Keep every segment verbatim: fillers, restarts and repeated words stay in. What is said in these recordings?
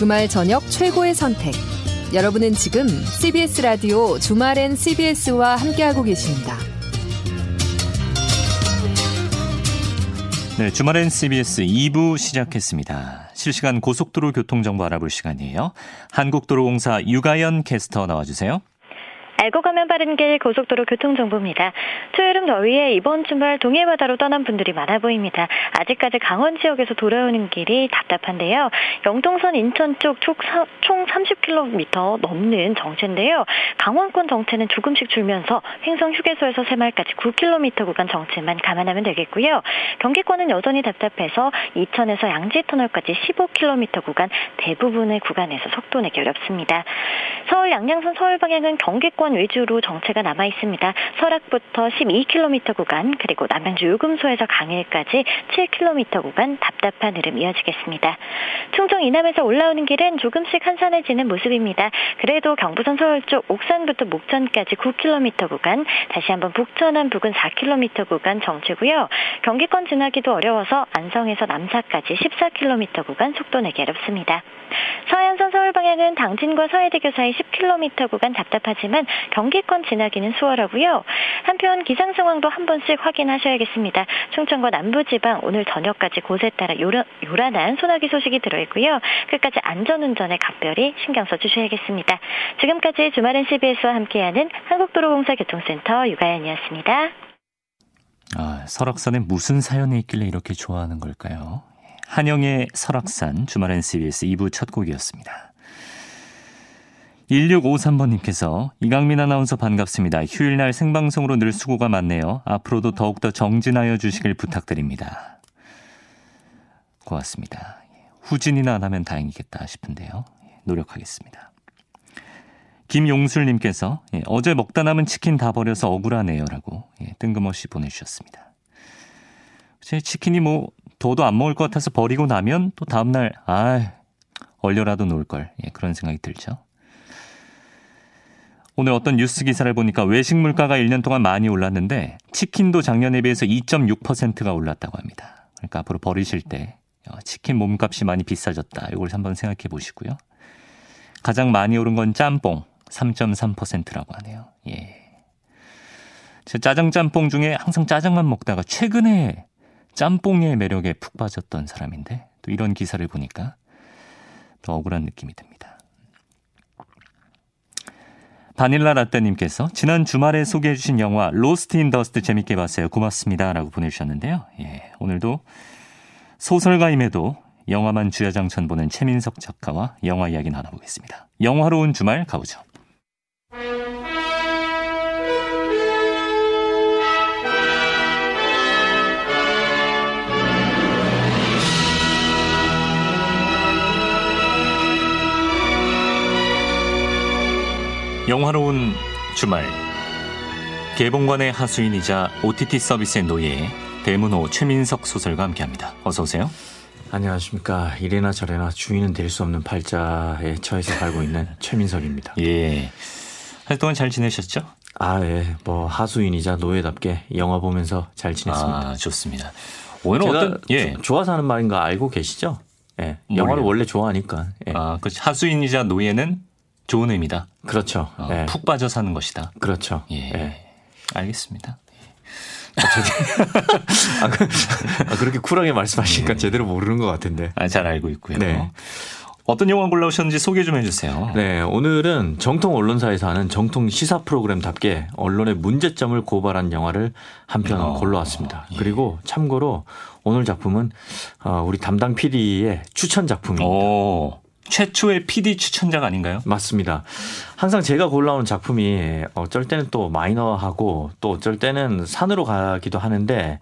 주말 저녁 최고의 선택. 여러분은 지금 씨비에스 라디오 주말엔 씨비에스와 함께하고 계십니다. 네, 주말엔 씨비에스 이 부 시작했습니다. 실시간 고속도로 교통정보 알아볼 시간이에요. 한국도로공사 유가연 캐스터 나와주세요. 알고 가면 빠른 길 고속도로 교통정보입니다. 토요일은 더위에 이번 주말 동해바다로 떠난 분들이 많아 보입니다. 아직까지 강원 지역에서 돌아오는 길이 답답한데요. 영동선 인천 쪽 총 삼십 킬로미터 넘는 정체인데요. 강원권 정체는 조금씩 줄면서 횡성 휴게소에서 새마을까지 구 킬로미터 구간 정체만 감안하면 되겠고요. 경기권은 여전히 답답해서 이천에서 양지터널까지 십오 킬로미터 구간 대부분의 구간에서 속도 내기 어렵습니다. 서울 양양선 서울 방향은 경기권 위주로 정체가 남아 있습니다. 설악부터 십이 킬로미터 구간, 그리고 남양주 요금소에서 강일까지 칠 킬로미터 구간 답답한 흐름 이어지겠습니다. 충청 이남에서 올라오는 길은 조금씩 한산해지는 모습입니다. 그래도 경부선 서울 쪽 옥산부터 목천까지 구 킬로미터 구간, 다시 한번 북천안 부근 사 킬로미터 구간 정체고요. 경기권 지나기도 어려워서 안성에서 남사까지 십사 킬로미터 구간 속도 내기 어렵습니다. 서해안선 서울 방향은 당진과 서해대교 사이 십 킬로미터 구간 답답하지만 경기권 지나기는 수월하고요. 한편 기상 상황도 한 번씩 확인하셔야겠습니다. 충청과 남부지방 오늘 저녁까지 곳에 따라 요란, 요란한 소나기 소식이 들어있고요. 끝까지 안전운전에 각별히 신경 써주셔야겠습니다. 지금까지 주말엔 씨비에스와 함께하는 한국도로공사 교통센터 유가연이었습니다. 아, 설악산에 무슨 사연이 있길래 이렇게 좋아하는 걸까요? 한영의 설악산 주말엔 씨비에스 이 부 첫 곡이었습니다. 일육오삼 번님께서 이강민 아나운서 반갑습니다. 휴일날 생방송으로 늘 수고가 많네요. 앞으로도 더욱더 정진하여 주시길 부탁드립니다. 고맙습니다. 후진이나 안 하면 다행이겠다 싶은데요. 노력하겠습니다. 김용술님께서 어제 먹다 남은 치킨 다 버려서 억울하네요 라고 뜬금없이 보내주셨습니다. 제 치킨이 뭐 더도 안 먹을 것 같아서 버리고 나면 또 다음날 아 얼려라도 놓을 걸 그런 생각이 들죠. 오늘 어떤 뉴스 기사를 보니까 외식 물가가 일 년 동안 많이 올랐는데 치킨도 작년에 비해서 이 점 육 퍼센트가 올랐다고 합니다. 그러니까 앞으로 버리실 때 치킨 몸값이 많이 비싸졌다. 이걸 한번 생각해 보시고요. 가장 많이 오른 건 짬뽕 삼 점 삼 퍼센트라고 하네요. 예. 제 짜장 짬뽕 중에 항상 짜장만 먹다가 최근에 짬뽕의 매력에 푹 빠졌던 사람인데 또 이런 기사를 보니까 더 억울한 느낌이 듭니다. 바닐라 라떼님께서 지난 주말에 소개해 주신 영화 로스트 인 더스트 재밌게 봤어요. 고맙습니다. 라고 보내주셨는데요. 예, 오늘도 소설가임에도 영화만 주야장천 보는 최민석 작가와 영화 이야기 나눠보겠습니다. 영화로운 주말 가보죠. 영화로운 주말. 개봉관의 하수인이자 오티티 서비스의 노예 대문호 최민석 소설과 함께합니다. 어서 오세요. 안녕하십니까. 이래나 저래나 주인은 될 수 없는 팔자에 처해서 살고 있는 최민석입니다. 예. 한 동안 잘 지내셨죠? 아 예. 뭐 하수인이자 노예답게 영화 보면서 잘 지냈습니다. 아 좋습니다. 오늘은 어떤 예 조, 좋아서 하는 말인가 알고 계시죠? 예. 영화를 몰라요. 원래 좋아하니까. 예. 아 그 하수인이자 노예는 좋은 의미다. 그렇죠. 어, 예. 푹 빠져 사는 것이다. 그렇죠. 예. 예. 알겠습니다. 아, 아, 그, 아, 그렇게 쿨하게 말씀하시니까 예. 제대로 모르는 것 같은데. 아, 잘 알고 있고요. 네. 어떤 영화 골라오셨는지 소개 좀 해주세요. 네. 오늘은 정통 언론사에서 하는 정통 시사 프로그램답게 언론의 문제점을 고발한 영화를 한 편 어, 골라왔습니다. 예. 그리고 참고로 오늘 작품은 우리 담당 피디의 추천 작품입니다. 오. 최초의 피디 추천작 아닌가요? 맞습니다. 항상 제가 골라오는 작품이 어쩔 때는 또 마이너하고 또 어쩔 때는 산으로 가기도 하는데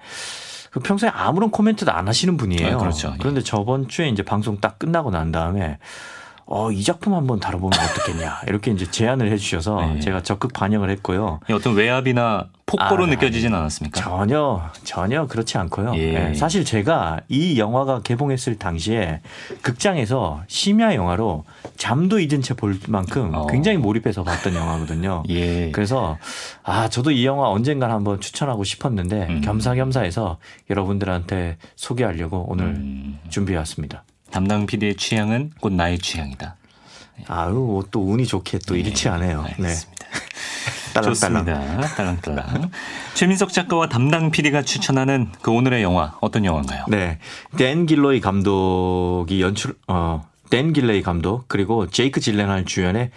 평소에 아무런 코멘트도 안 하시는 분이에요. 아, 그렇죠. 그런데 저번 주에 이제 방송 딱 끝나고 난 다음에 어, 이 작품 한번 다뤄보면 어떻겠냐 이렇게 이제 제안을 해주셔서 네. 제가 적극 반영을 했고요. 어떤 외압이나 폭포로 아, 느껴지진 않았습니까? 전혀 전혀 그렇지 않고요. 예. 네, 사실 제가 이 영화가 개봉했을 당시에 극장에서 심야 영화로 잠도 잊은 채 볼 만큼 어. 굉장히 몰입해서 봤던 영화거든요. 예. 그래서 아 저도 이 영화 언젠간 한번 추천하고 싶었는데 음. 겸사겸사해서 여러분들한테 소개하려고 오늘 음. 준비해왔습니다. 담당 피디의 취향은 곧 나의 취향이다. 아유, 또 운이 좋게 또 네, 일치하네요. 알겠습니다. 네. 딸랑딸랑. 좋습니다. 딸랑딸랑. 최민석 작가와 담당 피디가 추천하는 그 오늘의 영화, 어떤 영화인가요? 네. 댄 길로이 감독이 연출, 어, 댄 길레이 감독, 그리고 제이크 질렌할 주연의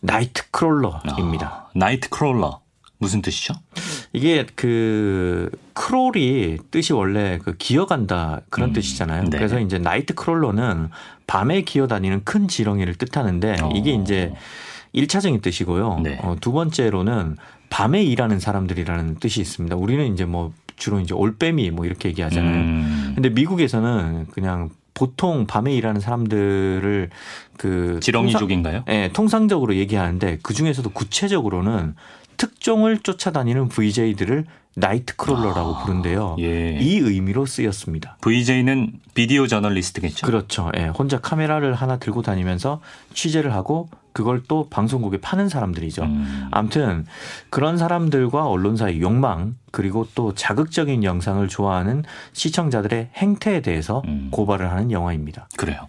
나이트 크롤러입니다. 어, 나이트 크롤러. 무슨 뜻이죠? 이게 그 크롤이 뜻이 원래 그 기어간다 그런 음, 뜻이잖아요. 네. 그래서 이제 나이트 크롤러는 밤에 기어다니는 큰 지렁이를 뜻하는데 어. 이게 이제 일차적인 뜻이고요. 네. 어, 두 번째로는 밤에 일하는 사람들이라는 뜻이 있습니다. 우리는 이제 뭐 주로 이제 올빼미 뭐 이렇게 얘기하잖아요. 음. 근데 미국에서는 그냥 보통 밤에 일하는 사람들을 그 지렁이족인가요? 통상, 네, 통상적으로 얘기하는데 그 중에서도 구체적으로는 특종을 쫓아다니는 브이제이들을 나이트 크롤러라고 아, 부른대요. 예. 이 의미로 쓰였습니다. 브이제이는 비디오 저널리스트겠죠? 그렇죠. 예, 혼자 카메라를 하나 들고 다니면서 취재를 하고 그걸 또 방송국에 파는 사람들이죠. 음. 아무튼 그런 사람들과 언론사의 욕망 그리고 또 자극적인 영상을 좋아하는 시청자들의 행태에 대해서 음. 고발을 하는 영화입니다. 그래요.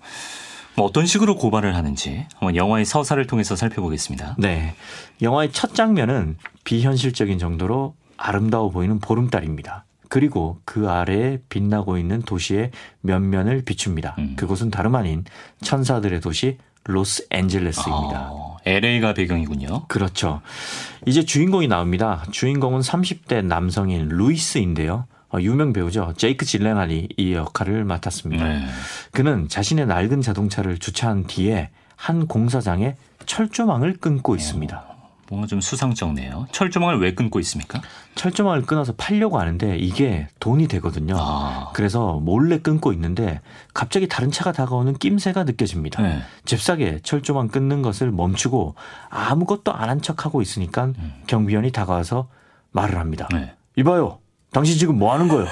어떤 식으로 고발을 하는지 한번 영화의 서사를 통해서 살펴보겠습니다. 네, 영화의 첫 장면은 비현실적인 정도로 아름다워 보이는 보름달입니다. 그리고 그 아래에 빛나고 있는 도시의 면면을 비춥니다. 음. 그곳은 다름 아닌 천사들의 도시 로스앤젤레스입니다. 어, 엘에이가 배경이군요. 그렇죠. 이제 주인공이 나옵니다. 주인공은 삼십 대 남성인 루이스인데요. 유명 배우죠. 제이크 질렌할이 이 역할을 맡았습니다. 네. 그는 자신의 낡은 자동차를 주차한 뒤에 한 공사장에 철조망을 끊고 있습니다. 뭔가 좀 수상쩍네요. 철조망을 왜 끊고 있습니까? 철조망을 끊어서 팔려고 하는데 이게 돈이 되거든요. 아. 그래서 몰래 끊고 있는데 갑자기 다른 차가 다가오는 낌새가 느껴집니다. 네. 잽싸게 철조망 끊는 것을 멈추고 아무것도 안 한 척하고 있으니까 음. 경비원이 다가와서 말을 합니다. 네. 이봐요. 당신 지금 뭐 하는 거예요?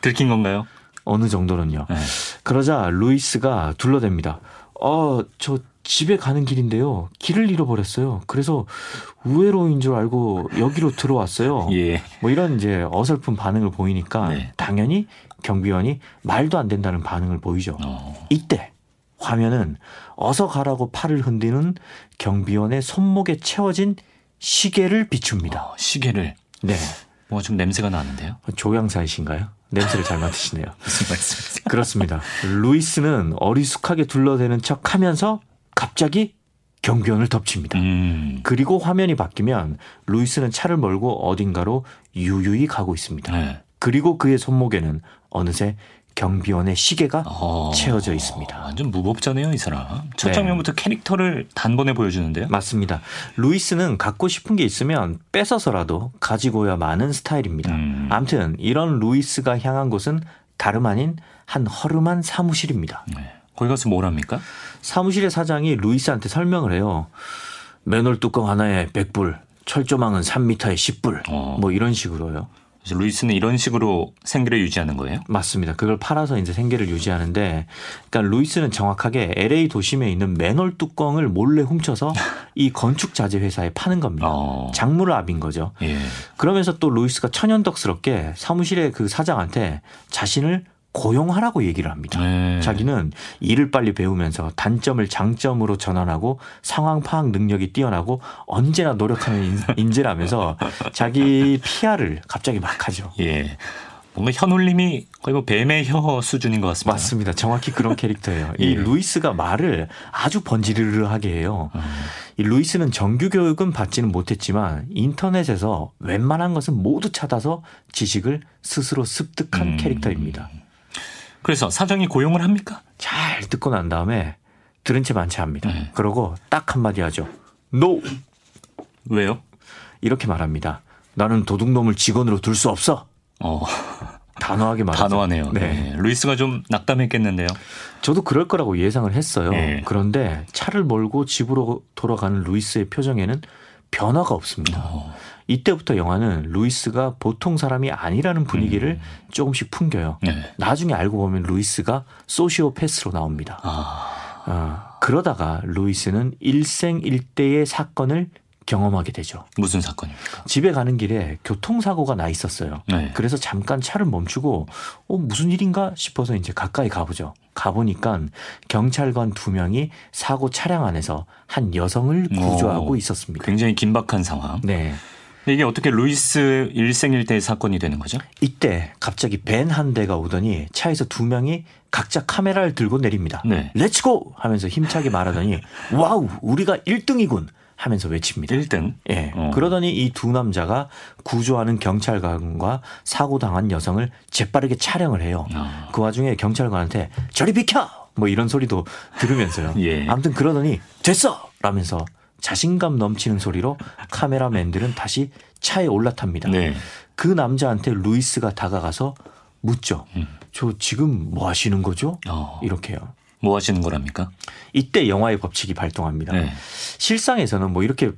들킨 건가요? 어느 정도는요. 네. 그러자 루이스가 둘러댑니다. 어, 저 집에 가는 길인데요. 길을 잃어버렸어요. 그래서 우회로인 줄 알고 여기로 들어왔어요. 예. 뭐 이런 이제 어설픈 반응을 보이니까 네. 당연히 경비원이 말도 안 된다는 반응을 보이죠. 어. 이때 화면은 어서 가라고 팔을 흔드는 경비원의 손목에 채워진 시계를 비춥니다. 어, 시계를? 네. 뭐 좀 냄새가 나는데요. 조향사이신가요? 냄새를 잘 맡으시네요. 무슨 말씀이세요? 그렇습니다. 루이스는 어리숙하게 둘러대는 척하면서 갑자기 경비원을 덮칩니다. 음. 그리고 화면이 바뀌면 루이스는 차를 몰고 어딘가로 유유히 가고 있습니다. 네. 그리고 그의 손목에는 어느새 경비원의 시계가 어, 채워져 있습니다. 완전 무법자네요, 이 사람. 첫 장면부터 네. 캐릭터를 단번에 보여주는데요. 맞습니다. 루이스는 갖고 싶은 게 있으면 뺏어서라도 가지고야 마는 스타일입니다. 음. 아무튼 이런 루이스가 향한 곳은 다름 아닌 한 허름한 사무실입니다. 네. 거기 가서 뭘 합니까? 사무실의 사장이 루이스한테 설명을 해요. 맨홀 뚜껑 하나에 백 불, 철조망은 삼 미터에 십 불, 어. 뭐 이런 식으로요. 루이스는 이런 식으로 생계를 유지하는 거예요? 맞습니다. 그걸 팔아서 이제 생계를 유지하는데, 그러니까 루이스는 정확하게 엘에이 도심에 있는 맨홀 뚜껑을 몰래 훔쳐서 이 건축 자재 회사에 파는 겁니다. 어. 장물압인 거죠. 예. 그러면서 또 루이스가 천연덕스럽게 사무실의 그 사장한테 자신을 고용하라고 얘기를 합니다. 네. 자기는 일을 빨리 배우면서 단점을 장점으로 전환하고 상황 파악 능력이 뛰어나고 언제나 노력하는 인재라면서 자기 피아르을 갑자기 막 하죠. 예, 뭔가 현울림이 거의 뭐 뱀의 혀 수준인 것 같습니다. 맞습니다. 정확히 그런 캐릭터예요. 예. 이 루이스가 말을 아주 번지르르하게 해요. 음. 이 루이스는 정규 교육은 받지는 못했지만 인터넷에서 웬만한 것은 모두 찾아서 지식을 스스로 습득한 음. 캐릭터입니다. 그래서 사장이 고용을 합니까? 잘 듣고 난 다음에 들은 채 만취합니다. 네. 그러고 딱 한마디 하죠. No! 왜요? 이렇게 말합니다. 나는 도둑놈을 직원으로 둘 수 없어. 어. 단호하게 말하죠. 단호하네요. 네. 네. 루이스가 좀 낙담했겠는데요. 저도 그럴 거라고 예상을 했어요. 네. 그런데 차를 몰고 집으로 돌아가는 루이스의 표정에는 변화가 없습니다. 어. 이때부터 영화는 루이스가 보통 사람이 아니라는 분위기를 음. 조금씩 풍겨요. 네. 나중에 알고 보면 루이스가 소시오패스로 나옵니다. 아. 어, 그러다가 루이스는 일생일대의 사건을 경험하게 되죠. 무슨 사건입니까? 집에 가는 길에 교통사고가 나 있었어요. 네. 그래서 잠깐 차를 멈추고 어, 무슨 일인가 싶어서 이제 가까이 가보죠. 가보니까 경찰관 두 명이 사고 차량 안에서 한 여성을 구조하고 오, 있었습니다. 굉장히 긴박한 상황. 네. 이게 어떻게 루이스 일생일대의 사건이 되는 거죠? 이때 갑자기 밴 한 대가 오더니 차에서 두 명이 각자 카메라를 들고 내립니다. 네. 렛츠고 하면서 힘차게 말하더니 와우 우리가 일 등이군 하면서 외칩니다. 일 등? 예. 어. 그러더니 이 두 남자가 구조하는 경찰관과 사고당한 여성을 재빠르게 촬영을 해요. 어. 그 와중에 경찰관한테 저리 비켜! 뭐 이런 소리도 들으면서요. 예. 아무튼 그러더니 됐어! 라면서 자신감 넘치는 소리로 카메라맨들은 다시 차에 올라탑니다. 네. 그 남자한테 루이스가 다가가서 묻죠. 음. 저 지금 뭐 하시는 거죠? 어. 이렇게요. 뭐 하시는 거랍니까? 이때 영화의 법칙이 발동합니다. 네. 실상에서는 뭐 이렇게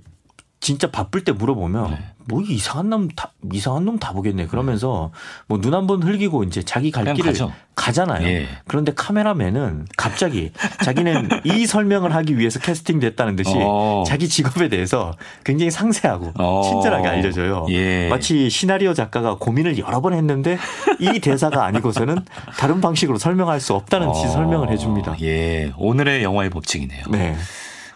진짜 바쁠 때 물어보면 네. 뭐 이상한 놈 다, 이상한 놈 다 보겠네. 그러면서 네. 뭐 눈 한 번 흘기고 이제 자기 갈 길을 가죠. 가잖아요. 예. 그런데 카메라맨은 갑자기 자기는 이 설명을 하기 위해서 캐스팅됐다는 듯이 오. 자기 직업에 대해서 굉장히 상세하고 오. 친절하게 알려줘요. 예. 마치 시나리오 작가가 고민을 여러 번 했는데 이 대사가 아니고서는 다른 방식으로 설명할 수 없다는 듯이 설명을 해줍니다. 예, 오늘의 영화의 법칙이네요. 네.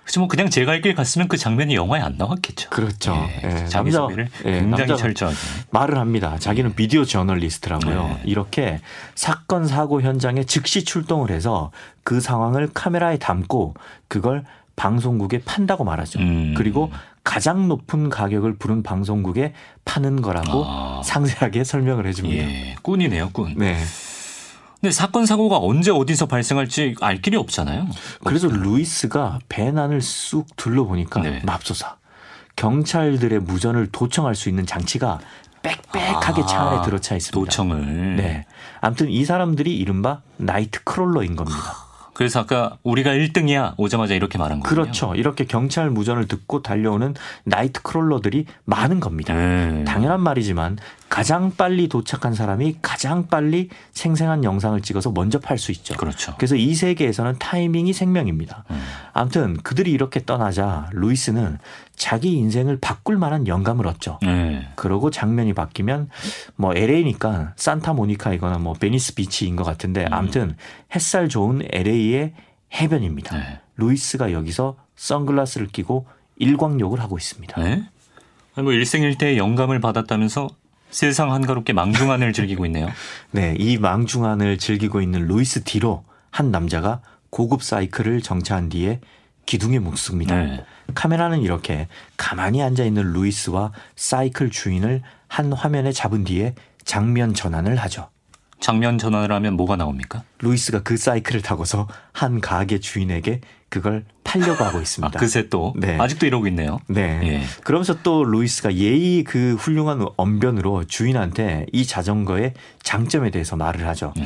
그렇죠. 뭐 그냥 제가 길 갔으면 그 장면이 영화에 안 나왔겠죠. 그렇죠. 예, 예, 자기 남자, 소개를 예, 굉장히 철저하게. 말을 합니다. 자기는 예. 비디오 저널리스트라고요. 예. 이렇게 사건 사고 현장에 즉시 출동을 해서 그 상황을 카메라에 담고 그걸 방송국에 판다고 말하죠. 음. 그리고 가장 높은 가격을 부른 방송국에 파는 거라고 아. 상세하게 설명을 해줍니다. 예, 꾼이네요. 꾼. 네. 근데 사건 사고가 언제 어디서 발생할지 알 길이 없잖아요. 그래서 루이스가 밴 안을 쑥 둘러보니까 네. 맙소사 경찰들의 무전을 도청할 수 있는 장치가 빽빽하게 아, 차 안에 들어차 있습니다. 도청을. 네. 아무튼 이 사람들이 이른바 나이트 크롤러인 겁니다. 그래서 아까 우리가 일 등이야 오자마자 이렇게 말한 거예요. 그렇죠. 이렇게 경찰 무전을 듣고 달려오는 나이트 크롤러들이 많은 겁니다. 네. 당연한 말이지만 가장 빨리 도착한 사람이 가장 빨리 생생한 영상을 찍어서 먼저 팔 수 있죠. 그렇죠. 그래서 이 세계에서는 타이밍이 생명입니다. 음. 아무튼 그들이 이렇게 떠나자 루이스는 자기 인생을 바꿀 만한 영감을 얻죠. 네. 그러고 장면이 바뀌면 뭐 엘에이니까 산타모니카이거나 뭐 베니스 비치인 것 같은데 음. 아무튼 햇살 좋은 엘에이의 해변입니다. 네. 루이스가 여기서 선글라스를 끼고 일광욕을 하고 있습니다. 네? 아니 뭐 일생일대의 영감을 받았다면서 세상 한가롭게 망중한을 즐기고 있네요. 네, 이 망중한을 즐기고 있는 루이스 뒤로 한 남자가 고급 사이클을 정차한 뒤에 기둥에 묵습니다. 네. 카메라는 이렇게 가만히 앉아있는 루이스와 사이클 주인을 한 화면에 잡은 뒤에 장면 전환을 하죠. 장면 전환을 하면 뭐가 나옵니까? 루이스가 그 사이클을 타고서 한 가게 주인에게 그걸 팔려고 하고 있습니다. 아, 그새 또 네. 아직도 이러고 있네요. 네. 예. 그러면서 또 루이스가 예의 그 훌륭한 언변으로 주인한테 이 자전거의 장점에 대해서 말을 하죠. 예.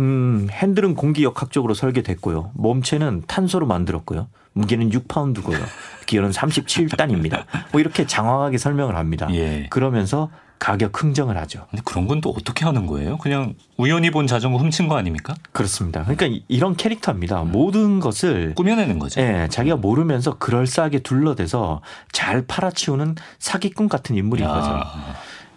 음, 핸들은 공기역학적으로 설계됐고요. 몸체는 탄소로 만들었고요. 무게는 육 파운드고요. 기어는 삼십칠 단입니다. 뭐 이렇게 장황하게 설명을 합니다. 예. 그러면서 가격 흥정을 하죠. 근데 그런 건 또 어떻게 하는 거예요? 그냥 우연히 본 자전거 훔친 거 아닙니까? 그렇습니다. 그러니까 이런 캐릭터입니다. 음. 모든 것을 꾸며내는 거죠. 예, 자기가 모르면서 그럴싸하게 둘러대서 잘 팔아치우는 사기꾼 같은 인물인 야. 거죠.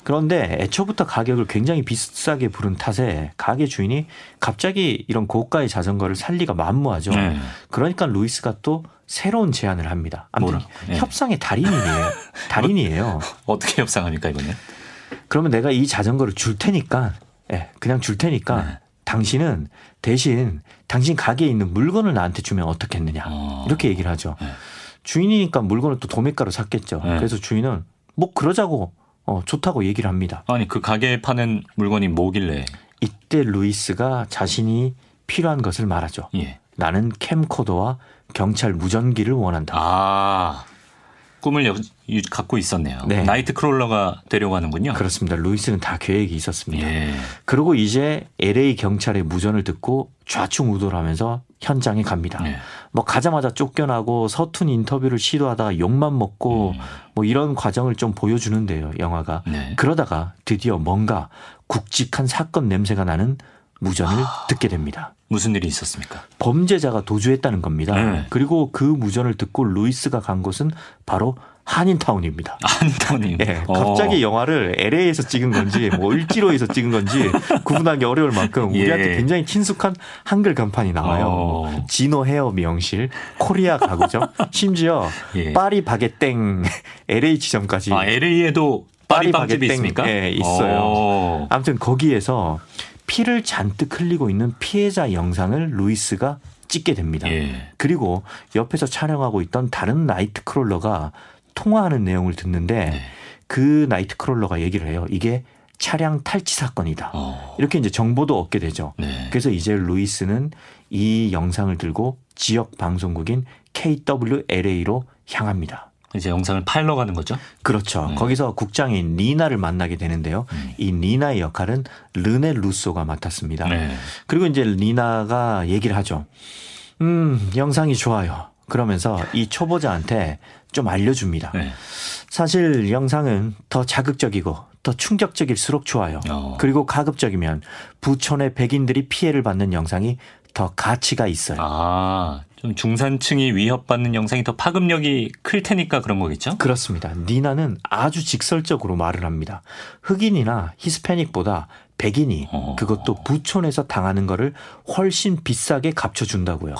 그런데 애초부터 가격을 굉장히 비싸게 부른 탓에 가게 주인이 갑자기 이런 고가의 자전거를 살 리가 만무하죠. 네. 그러니까 루이스가 또 새로운 제안을 합니다. 아무튼 네. 협상의 달인이에요. 달인이에요. 어떻게 협상합니까 이번에? 그러면 내가 이 자전거를 줄 테니까 예, 그냥 줄 테니까 네. 당신은 대신 당신 가게에 있는 물건을 나한테 주면 어떻겠느냐 어. 이렇게 얘기를 하죠. 네. 주인이니까 물건을 또 도매가로 샀겠죠. 네. 그래서 주인은 뭐 그러자고 어, 좋다고 얘기를 합니다. 아니 그 가게에 파는 물건이 뭐길래. 이때 루이스가 자신이 필요한 것을 말하죠. 예. 나는 캠코더와 경찰 무전기를 원한다. 아. 꿈을 여, 갖고 있었네요. 네. 나이트 크롤러가 데려가는군요. 그렇습니다. 루이스는 다 계획이 있었습니다. 예. 그리고 이제 엘에이 경찰의 무전을 듣고 좌충우돌 하면서 현장에 갑니다. 예. 뭐 가자마자 쫓겨나고 서툰 인터뷰를 시도하다가 욕만 먹고 음. 뭐 이런 과정을 좀 보여주는데요. 영화가. 네. 그러다가 드디어 뭔가 굵직한 사건 냄새가 나는 무전을 아, 듣게 됩니다. 무슨 일이 있었습니까? 범죄자가 도주했다는 겁니다. 네. 그리고 그 무전을 듣고 루이스가 간 곳은 바로 한인타운입니다. 한인타운이요. 네, 갑자기 영화를 엘에이에서 찍은 건지 뭐 을지로에서 찍은 건지 구분하기 어려울 만큼 우리한테 예. 굉장히 친숙한 한글 간판이 나와요. 오. 진호 헤어 미용실, 코리아 가구점, 심지어 예. 파리 바게땡 엘에이치점까지. 아, 엘에이에도 파리, 파리 바게땡이 있습니까? 네, 있어요. 오. 아무튼 거기에서 피를 잔뜩 흘리고 있는 피해자 영상을 루이스가 찍게 됩니다. 예. 그리고 옆에서 촬영하고 있던 다른 나이트 크롤러가 통화하는 내용을 듣는데 네. 그 나이트 크롤러가 얘기를 해요. 이게 차량 탈취 사건이다. 어. 이렇게 이제 정보도 얻게 되죠. 네. 그래서 이제 루이스는 이 영상을 들고 지역 방송국인 케이더블유엘에이로 향합니다. 이제 영상을 팔러 가는 거죠? 그렇죠. 네. 거기서 국장인 니나를 만나게 되는데요. 음. 이 니나의 역할은 르네 루소가 맡았습니다. 네. 그리고 이제 니나가 얘기를 하죠. 음, 영상이 좋아요. 그러면서 이 초보자한테 좀 알려줍니다. 네. 사실 영상은 더 자극적이고 더 충격적일수록 좋아요. 어. 그리고 가급적이면 부천의 백인들이 피해를 받는 영상이 더 가치가 있어요. 아, 좀 중산층이 위협받는 영상이 더 파급력이 클 테니까 그런 거겠죠? 그렇습니다. 니나는 아주 직설적으로 말을 합니다. 흑인이나 히스패닉보다 백인이 어. 그것도 부촌에서 당하는 거를 훨씬 비싸게 갚쳐준다고요.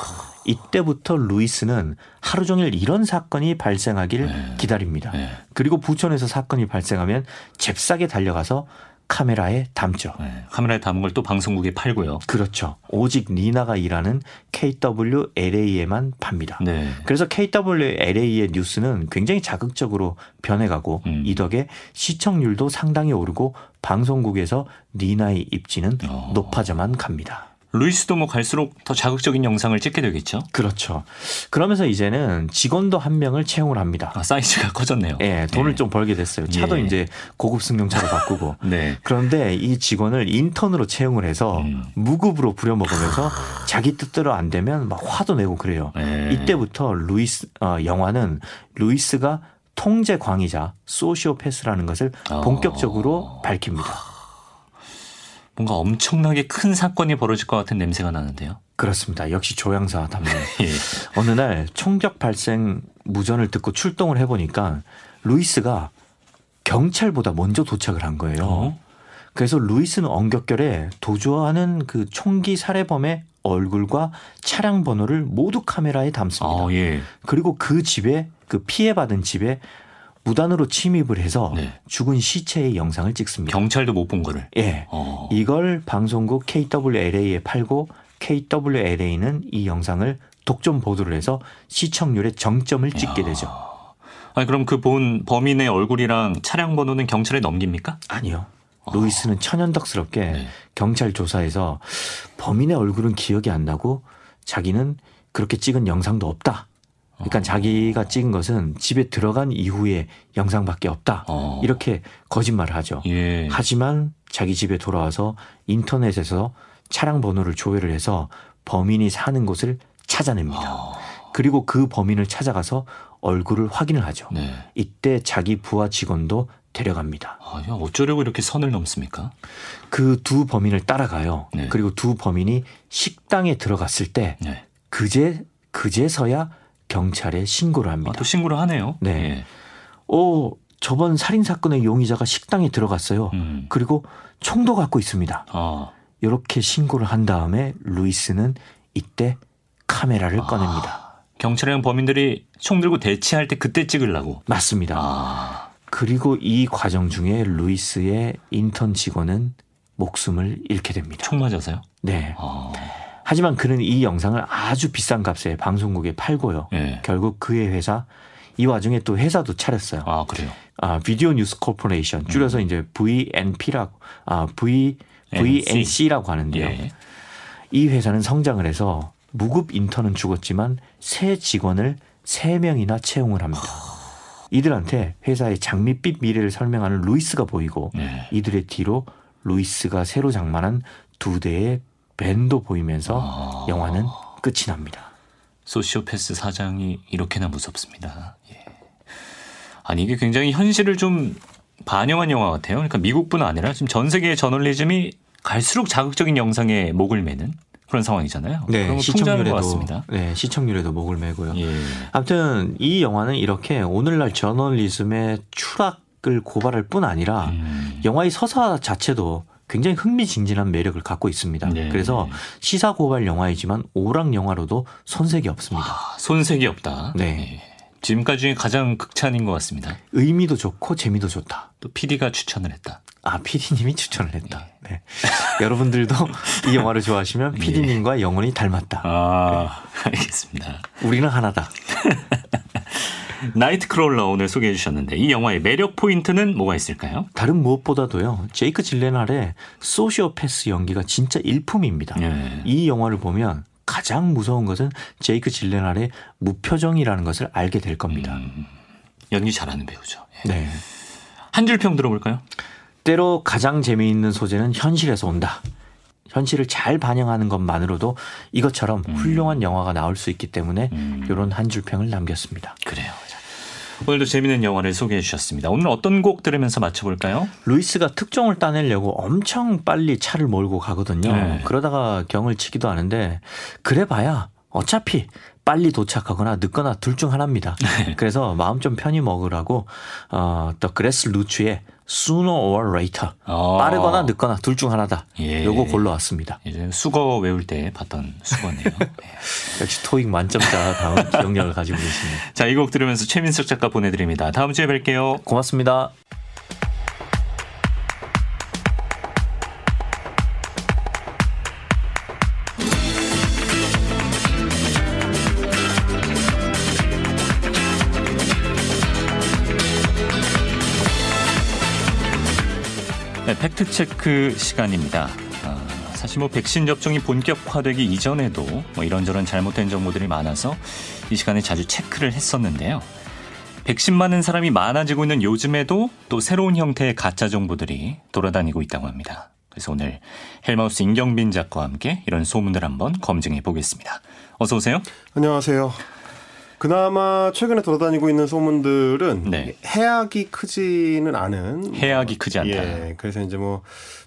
이때부터 루이스는 하루 종일 이런 사건이 발생하길 네. 기다립니다. 네. 그리고 부천에서 사건이 발생하면 잽싸게 달려가서 카메라에 담죠. 네. 카메라에 담은 걸 또 방송국에 팔고요. 그렇죠. 오직 니나가 일하는 케이더블유엘에이에만 팝니다. 네. 그래서 케이더블유엘에이의 뉴스는 굉장히 자극적으로 변해가고 음. 이 덕에 시청률도 상당히 오르고 방송국에서 니나의 입지는 어. 높아져만 갑니다. 루이스도 뭐 갈수록 더 자극적인 영상을 찍게 되겠죠? 그렇죠. 그러면서 이제는 직원도 한 명을 채용을 합니다. 아, 사이즈가 커졌네요. 예, 돈을 네. 좀 벌게 됐어요. 차도 예. 이제 고급 승용차로 바꾸고. 네. 그런데 이 직원을 인턴으로 채용을 해서 음. 무급으로 부려먹으면서 자기 뜻대로 안 되면 막 화도 내고 그래요. 예. 이때부터 루이스 어, 영화는 루이스가 통제광이자 소시오패스라는 것을 본격적으로 어. 밝힙니다. 뭔가 엄청나게 큰 사건이 벌어질 것 같은 냄새가 나는데요. 그렇습니다. 역시 조향사 담당. 예. 어느 날 총격 발생 무전을 듣고 출동을 해보니까 루이스가 경찰보다 먼저 도착을 한 거예요. 어? 그래서 루이스는 엉겹결에 도주하는 그 총기 살해범의 얼굴과 차량 번호를 모두 카메라에 담습니다. 아, 예. 그리고 그 집에 그 피해받은 집에 무단으로 침입을 해서 네. 죽은 시체의 영상을 찍습니다. 경찰도 못 본 거를? 예. 어. 이걸 방송국 케이더블유엘에이에 팔고 케이더블유엘에이는 이 영상을 독점 보도를 해서 시청률의 정점을 찍게 야. 되죠. 아니, 그럼 그 본 범인의 얼굴이랑 차량 번호는 경찰에 넘깁니까? 아니요. 루이스는 어. 천연덕스럽게 네. 경찰 조사에서 범인의 얼굴은 기억이 안 나고 자기는 그렇게 찍은 영상도 없다. 그러니까 자기가 찍은 것은 집에 들어간 이후의 영상밖에 없다. 어. 이렇게 거짓말을 하죠. 예. 하지만 자기 집에 돌아와서 인터넷에서 차량 번호를 조회를 해서 범인이 사는 곳을 찾아냅니다. 어. 그리고 그 범인을 찾아가서 얼굴을 확인을 하죠. 네. 이때 자기 부하 직원도 데려갑니다. 아, 야, 어쩌려고 이렇게 선을 넘습니까? 그 두 범인을 따라가요. 네. 그리고 두 범인이 식당에 들어갔을 때 네. 그제, 그제서야 경찰에 신고를 합니다. 아, 또 신고를 하네요. 네. 예. 오, 저번 살인사건의 용의자가 식당에 들어갔어요. 음. 그리고 총도 갖고 있습니다. 아. 이렇게 신고를 한 다음에 루이스는 이때 카메라를 아. 꺼냅니다. 경찰이랑 범인들이 총 들고 대치할 때 그때 찍으려고. 맞습니다. 아. 그리고 이 과정 중에 루이스의 인턴 직원은 목숨을 잃게 됩니다. 총 맞아서요? 네. 아. 하지만 그는 이 영상을 아주 비싼 값에 방송국에 팔고요. 네. 결국 그의 회사, 이 와중에 또 회사도 차렸어요. 아, 그래요? 아, 비디오 뉴스 코퍼레이션, 줄여서 음. 이제 브이엔피라고, 아, V, 브이엔씨라고 하는데요. 예. 이 회사는 성장을 해서 무급 인턴은 죽었지만 새 직원을 세 명이나 채용을 합니다. 이들한테 회사의 장밋빛 미래를 설명하는 루이스가 보이고 네. 이들의 뒤로 루이스가 새로 장만한 두 대의 밴도 보이면서 아... 영화는 끝이 납니다. 소시오패스 사장이 이렇게나 무섭습니다. 예. 아니, 이게 굉장히 현실을 좀 반영한 영화 같아요. 그러니까 미국뿐 아니라 지금 전 세계의 저널리즘이 갈수록 자극적인 영상에 목을 매는 그런 상황이잖아요. 네, 시청률에도, 네, 시청률에도 목을 메고요. 예. 아무튼 이 영화는 이렇게 오늘날 저널리즘의 추락을 고발할 뿐 아니라 음. 영화의 서사 자체도 굉장히 흥미진진한 매력을 갖고 있습니다. 네. 그래서 시사고발 영화이지만 오락 영화로도 손색이 없습니다. 아, 손색이 없다. 네. 네. 지금까지 중에 가장 극찬인 것 같습니다. 의미도 좋고 재미도 좋다. 또 피디가 추천을 했다. 아, 피디님이 추천을 했다. 예. 네. 여러분들도 이 영화를 좋아하시면 피디님과 예. 영혼이 닮았다. 아, 네. 알겠습니다. 우리는 하나다. 나이트 크롤러 오늘 소개해 주셨는데 이 영화의 매력 포인트는 뭐가 있을까요? 다른 무엇보다도요. 제이크 질렌할의 소시오패스 연기가 진짜 일품입니다. 예. 이 영화를 보면 가장 무서운 것은 제이크 질렌할의 무표정이라는 것을 알게 될 겁니다. 음, 연기 잘하는 배우죠. 예. 네. 한 줄 평 들어볼까요? 때로 가장 재미있는 소재는 현실에서 온다. 현실을 잘 반영하는 것만으로도 이것처럼 음. 훌륭한 영화가 나올 수 있기 때문에 음. 이런 한 줄 평을 남겼습니다. 그래요. 오늘도 재미있는 영화를 소개해 주셨습니다. 오늘 어떤 곡 들으면서 맞춰볼까요? 루이스가 특종을 따내려고 엄청 빨리 차를 몰고 가거든요. 네. 그러다가 경을 치기도 하는데 그래봐야 어차피 빨리 도착하거나 늦거나 둘 중 하나입니다. 네. 그래서 마음 좀 편히 먹으라고 어, The Grass Roots의 sooner or later 어. 빠르거나 늦거나 둘 중 하나다. 예. 요거 골라왔습니다. 이제 수거 외울 때 봤던 수거네요. 예. 역시 토익 만점자 다운 기억력을 가지고 계십니다. 자, 이 곡 들으면서 최민석 작가 보내드립니다. 다음 주에 뵐게요. 고맙습니다. 팩트체크 시간입니다. 아, 사실 뭐 백신 접종이 본격화되기 이전에도 뭐 이런저런 잘못된 정보들이 많아서 이 시간에 자주 체크를 했었는데요. 백신 맞는 사람이 많아지고 있는 요즘에도 또 새로운 형태의 가짜 정보들이 돌아다니고 있다고 합니다. 그래서 오늘 헬마우스 임경빈 작가와 함께 이런 소문을 한번 검증해 보겠습니다. 어서 오세요. 안녕하세요. 그나마 최근에 돌아다니고 있는 소문들은 네. 해악이 크지는 않은 해악이 크지 않다. 예, 그래서 이제 뭐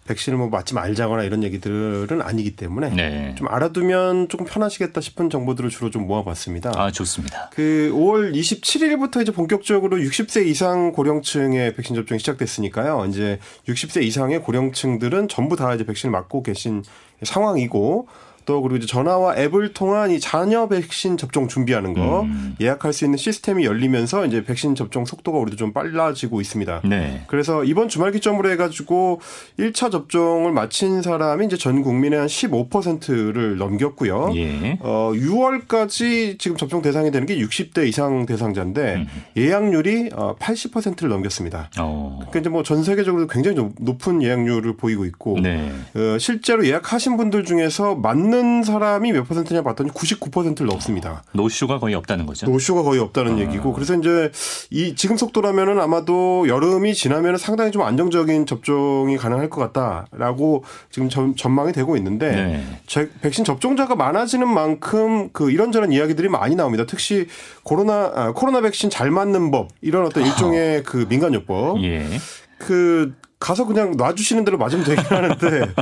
백신을 뭐 맞지 말자거나 이런 얘기들은 아니기 때문에 네. 좀 알아두면 조금 편하시겠다 싶은 정보들을 주로 좀 모아봤습니다. 아, 좋습니다. 그 오월 이십칠일부터 이제 본격적으로 육십 세 이상 고령층의 백신 접종이 시작됐으니까요. 이제 육십 세 이상의 고령층들은 전부 다 이제 백신을 맞고 계신 상황이고. 또 그리고 이제 전화와 앱을 통한 이 자녀 백신 접종 준비하는 거 음. 예약할 수 있는 시스템이 열리면서 이제 백신 접종 속도가 우리도 좀 빨라지고 있습니다. 네. 그래서 이번 주말 기점으로 해가지고 일 차 접종을 마친 사람이 이제 전 국민의 한 십오 퍼센트를 넘겼고요. 예. 어, 유월까지 지금 접종 대상이 되는 게 육십 대 이상 대상자인데 음. 예약률이 팔십 퍼센트를 넘겼습니다. 오. 그러니까 이제 뭐 전 세계적으로 굉장히 높은 예약률을 보이고 있고 네. 어, 실제로 예약하신 분들 중에서 맞는 사람이 몇 퍼센트냐 봤더니 구십구 퍼센트를 넘습니다. 노쇼가 거의 없다는 거죠. 노쇼가 거의 없다는 어. 얘기고 그래서 이제 이 지금 속도라면은 아마도 여름이 지나면은 상당히 좀 안정적인 접종이 가능할 것 같다라고 지금 전, 전망이 되고 있는데 네. 제, 백신 접종자가 많아지는 만큼 그 이런저런 이야기들이 많이 나옵니다. 특히 코로나 아, 코로나 백신 잘 맞는 법 이런 어떤 일종의 어. 그 민간요법 예. 그 가서 그냥 놔주시는 대로 맞으면 되긴 하는데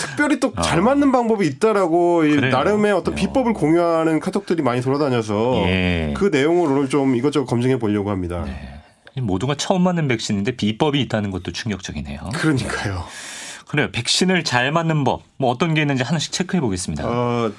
특별히 또 잘 맞는 어. 방법이 있다라고 이 나름의 어떤 비법을 공유하는 카톡들이 많이 돌아다녀서 예. 그 내용을 오늘 좀 이것저것 검증해 보려고 합니다. 네. 모두가 처음 맞는 백신인데 비법이 있다는 것도 충격적이네요. 그러니까요. 네. 그래요. 백신을 잘 맞는 법 뭐 어떤 게 있는지 하나씩 체크해 보겠습니다. 어.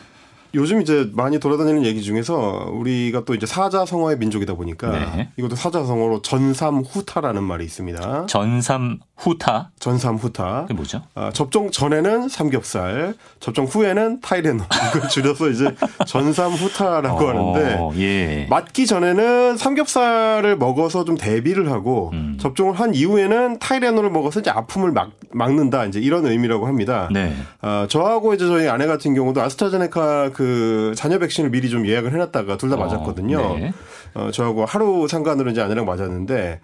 요즘 이제 많이 돌아다니는 얘기 중에서 우리가 또 이제 사자성어의 민족이다 보니까 네. 이것도 사자성어로 전삼후타라는 말이 있습니다. 전삼후타? 전삼후타. 그게 뭐죠? 아, 접종 전에는 삼겹살, 접종 후에는 타이레놀. 이걸 줄여서 이제 전삼후타라고 어, 하는데 예. 맞기 전에는 삼겹살을 먹어서 좀 대비를 하고 음. 접종을 한 이후에는 타이레놀을 먹어서 이제 아픔을 막, 막는다. 이제 이런 의미라고 합니다. 네. 아, 저하고 이제 저희 아내 같은 경우도 아스트라제네카 그 그 자녀 백신을 미리 좀 예약을 해놨다가 둘 다 맞았거든요. 어, 네. 어, 저하고 하루 상관으로 이제 아내랑 맞았는데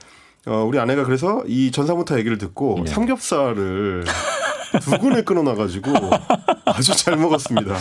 어, 우리 아내가 그래서 이 전삼후타 얘기를 듣고 네. 삼겹살을 두 군을 끊어놔가지고 아주 잘 먹었습니다.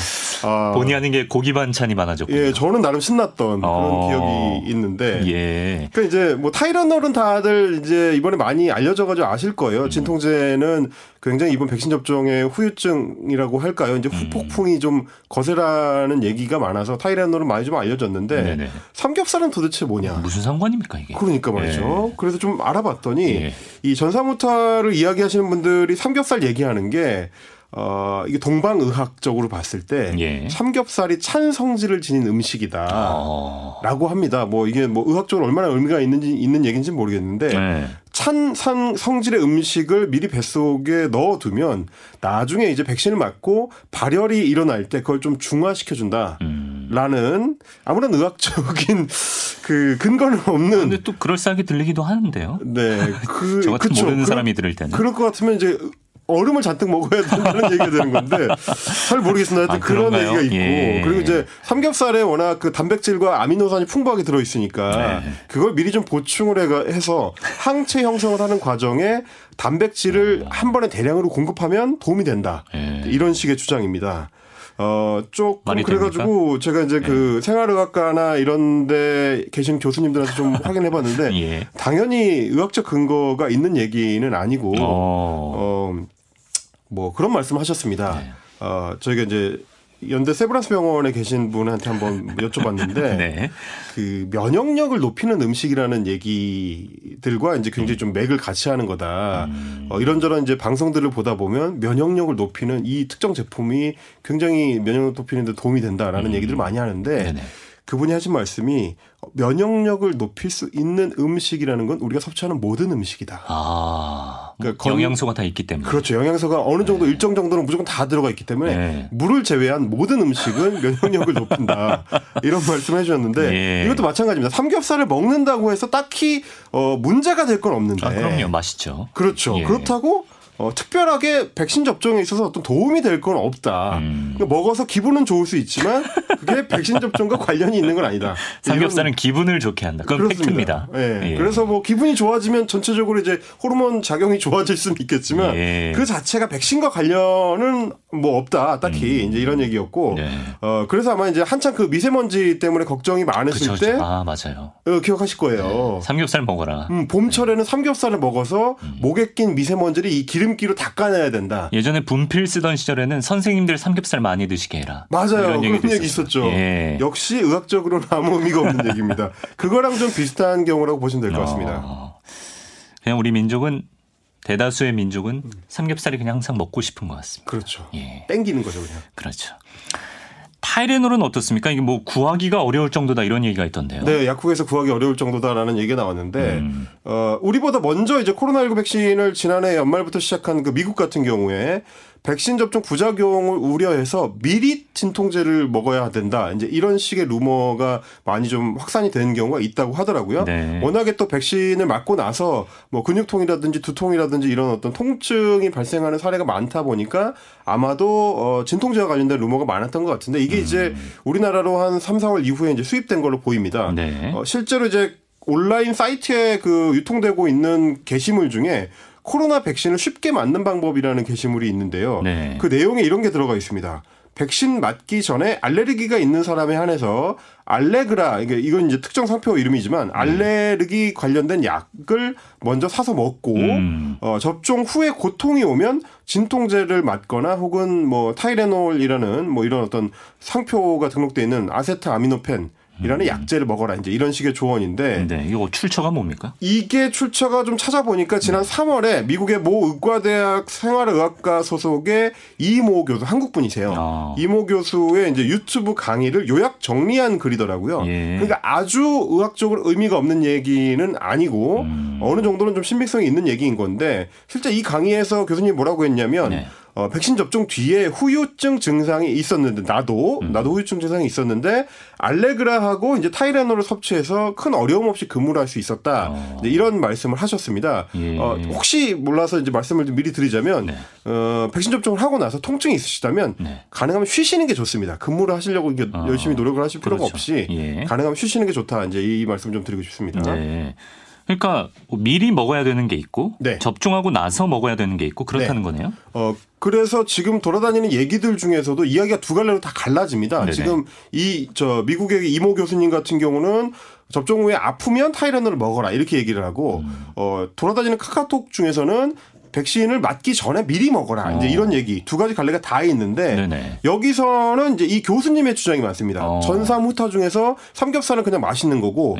아, 본의 아닌 게 고기 반찬이 많아졌고요. 예, 저는 나름 신났던 어. 그런 기억이 있는데. 예. 그러니까 이제 뭐 타이레놀은 다들 이제 이번에 많이 알려져가지고 아실 거예요. 진통제는 굉장히 이번 백신 접종의 후유증이라고 할까요? 이제 후폭풍이 좀 거세라는 얘기가 많아서 타이레놀은 많이 좀 알려졌는데 네네. 삼겹살은 도대체 뭐냐? 무슨 상관입니까 이게? 그러니까 말이죠. 예. 그래서 좀 알아봤더니 예. 이 전사무탈을 이야기하시는 분들이 삼겹살 얘기하는 게 어, 이게 동방의학적으로 봤을 때 예. 삼겹살이 찬 성질을 지닌 음식이다라고 어. 합니다. 뭐 이게 뭐 의학적으로 얼마나 의미가 있는지 있는 얘기인지는 모르겠는데 예. 찬 성질의 음식을 미리 뱃속에 넣어두면 나중에 이제 백신을 맞고 발열이 일어날 때 그걸 좀 중화시켜준다. 음. 라는 아무런 의학적인 그 근거는 없는. 그런데 또 그럴싸하게 들리기도 하는데요. 네, 그 저 같은 그쵸. 모르는 사람이 들을 때는 그럴 것 같으면 이제 얼음을 잔뜩 먹어야 된다는 얘기가 되는 건데 잘 모르겠습니다. 하여튼 아, 그런 얘기가 있고 예. 그리고 이제 삼겹살에 워낙 그 단백질과 아미노산이 풍부하게 들어 있으니까 네. 그걸 미리 좀 보충을 해가 해서 항체 형성을 하는 과정에 단백질을 음. 한 번에 대량으로 공급하면 도움이 된다. 예. 이런 식의 주장입니다. 어, 조금 그래가지고 됩니까? 제가 이제 네. 그 생활의학과나 이런데 계신 교수님들한테 좀 확인해봤는데 예. 당연히 의학적 근거가 있는 얘기는 아니고 어, 뭐 그런 말씀하셨습니다. 네. 어, 저희가 이제 연대 세브란스 병원에 계신 분한테 한번 여쭤봤는데 네. 그 면역력을 높이는 음식이라는 얘기들과 이제 굉장히 음. 좀 맥을 같이 하는 거다. 음. 어, 이런저런 이제 방송들을 보다 보면 면역력을 높이는 이 특정 제품이 굉장히 면역력 높이는데 도움이 된다라는 음. 얘기들을 많이 하는데 네네. 그분이 하신 말씀이 면역력을 높일 수 있는 음식이라는 건 우리가 섭취하는 모든 음식이다. 아, 그러니까 건, 영양소가 다 있기 때문에. 그렇죠. 영양소가 어느 정도 네. 일정 정도는 무조건 다 들어가 있기 때문에 네. 물을 제외한 모든 음식은 면역력을 높인다. 이런 말씀을 해 주셨는데 네. 이것도 마찬가지입니다. 삼겹살을 먹는다고 해서 딱히 어, 문제가 될 건 없는데. 아, 그럼요. 맛있죠. 그렇죠. 예. 그렇다고 어, 특별하게 백신 접종에 있어서 어떤 도움이 될 건 없다. 음. 그러니까 먹어서 기분은 좋을 수 있지만 그게 백신 접종과 관련이 있는 건 아니다. 삼겹살은 기분을 좋게 한다. 그건 팩트입니다. 예. 예. 그래서 뭐 기분이 좋아지면 전체적으로 이제 호르몬 작용이 좋아질 수는 있겠지만 예. 그 자체가 백신과 관련은 뭐 없다. 딱히 음. 이제 이런 얘기였고 예. 어, 그래서 아마 이제 한참 그 미세먼지 때문에 걱정이 많으실 그쵸, 때 아, 맞아요. 어, 기억하실 거예요. 예. 삼겹살 먹어라. 음, 봄철에는 네. 삼겹살을 먹어서 음. 목에 낀 미세먼지를 이 기름 기름기로 닦아내야 된다. 예전에 분필 쓰던 시절에는 선생님들 삼겹살 많이 드시게 해라. 맞아요. 그런 얘기 있었죠. 예. 역시 의학적으로는 아무 의미가 없는 얘기입니다. 그거랑 좀 비슷한 경우라고 보시면 될 것 같습니다. 어. 그냥 우리 민족은 대다수의 민족은 삼겹살이 그냥 항상 먹고 싶은 것 같습니다. 그렇죠. 예. 땡기는 거죠. 그냥. 그렇죠. 타이레놀은 어떻습니까? 이게 뭐 구하기가 어려울 정도다 이런 얘기가 있던데요. 네, 약국에서 구하기 어려울 정도다라는 얘기가 나왔는데 음. 어, 우리보다 먼저 이제 코로나십구 백신을 지난해 연말부터 시작한 그 미국 같은 경우에 백신 접종 부작용을 우려해서 미리 진통제를 먹어야 된다. 이제 이런 식의 루머가 많이 좀 확산이 되는 경우가 있다고 하더라고요. 네. 워낙에 또 백신을 맞고 나서 뭐 근육통이라든지 두통이라든지 이런 어떤 통증이 발생하는 사례가 많다 보니까 아마도 어 진통제와 관련된 루머가 많았던 것 같은데 이게 음. 이제 우리나라로 한 삼, 사월 이후에 이제 수입된 걸로 보입니다. 네. 어 실제로 이제 온라인 사이트에 그 유통되고 있는 게시물 중에 코로나 백신을 쉽게 맞는 방법이라는 게시물이 있는데요. 네. 그 내용에 이런 게 들어가 있습니다. 백신 맞기 전에 알레르기가 있는 사람에 한해서 알레그라, 이건 이제 특정 상표 이름이지만 알레르기 관련된 약을 먼저 사서 먹고 음. 어, 접종 후에 고통이 오면 진통제를 맞거나 혹은 뭐 타이레놀이라는 뭐 이런 어떤 상표가 등록돼 있는 아세트아미노펜 이라는 음. 약제를 먹어라 이제 이런 식의 조언인데. 네, 이거 출처가 뭡니까? 이게 출처가 좀 찾아보니까 지난 네. 삼월에 미국의 모 의과대학 생활의학과 소속의 이모 교수, 한국 분이세요. 아. 이모 교수의 이제 유튜브 강의를 요약 정리한 글이더라고요. 예. 그러니까 아주 의학적으로 의미가 없는 얘기는 아니고 음. 어느 정도는 좀 신빙성이 있는 얘기인 건데 실제 이 강의에서 교수님이 뭐라고 했냐면. 네. 어, 백신 접종 뒤에 후유증 증상이 있었는데 나도 음. 나도 후유증 증상이 있었는데 알레그라하고 이제 타이레놀을 섭취해서 큰 어려움 없이 근무할 수 있었다. 어. 이제 이런 말씀을 하셨습니다. 예. 어, 혹시 몰라서 이제 말씀을 좀 미리 드리자면 네. 어, 백신 접종을 하고 나서 통증이 있으시다면 네. 가능하면 쉬시는 게 좋습니다. 근무를 하시려고 이렇게 어. 열심히 노력을 하실 필요가 그렇죠. 없이 예. 가능하면 쉬시는 게 좋다. 이제 이 말씀 좀 드리고 싶습니다. 네. 그러니까 뭐 미리 먹어야 되는 게 있고 네. 접종하고 나서 먹어야 되는 게 있고 그렇다는 네. 거네요. 어 그래서 지금 돌아다니는 얘기들 중에서도 이야기가 두 갈래로 다 갈라집니다. 네네. 지금 이 저 미국의 이모 교수님 같은 경우는 접종 후에 아프면 타이레놀을 먹어라 이렇게 얘기를 하고 음. 어 돌아다니는 카카오톡 중에서는 백신을 맞기 전에 미리 먹어라. 어. 이제 이런 얘기 두 가지 갈래가 다 있는데 네네. 여기서는 이제 이 교수님의 주장이 많습니다. 어. 전삼 후타 중에서 삼겹살은 그냥 맛있는 거고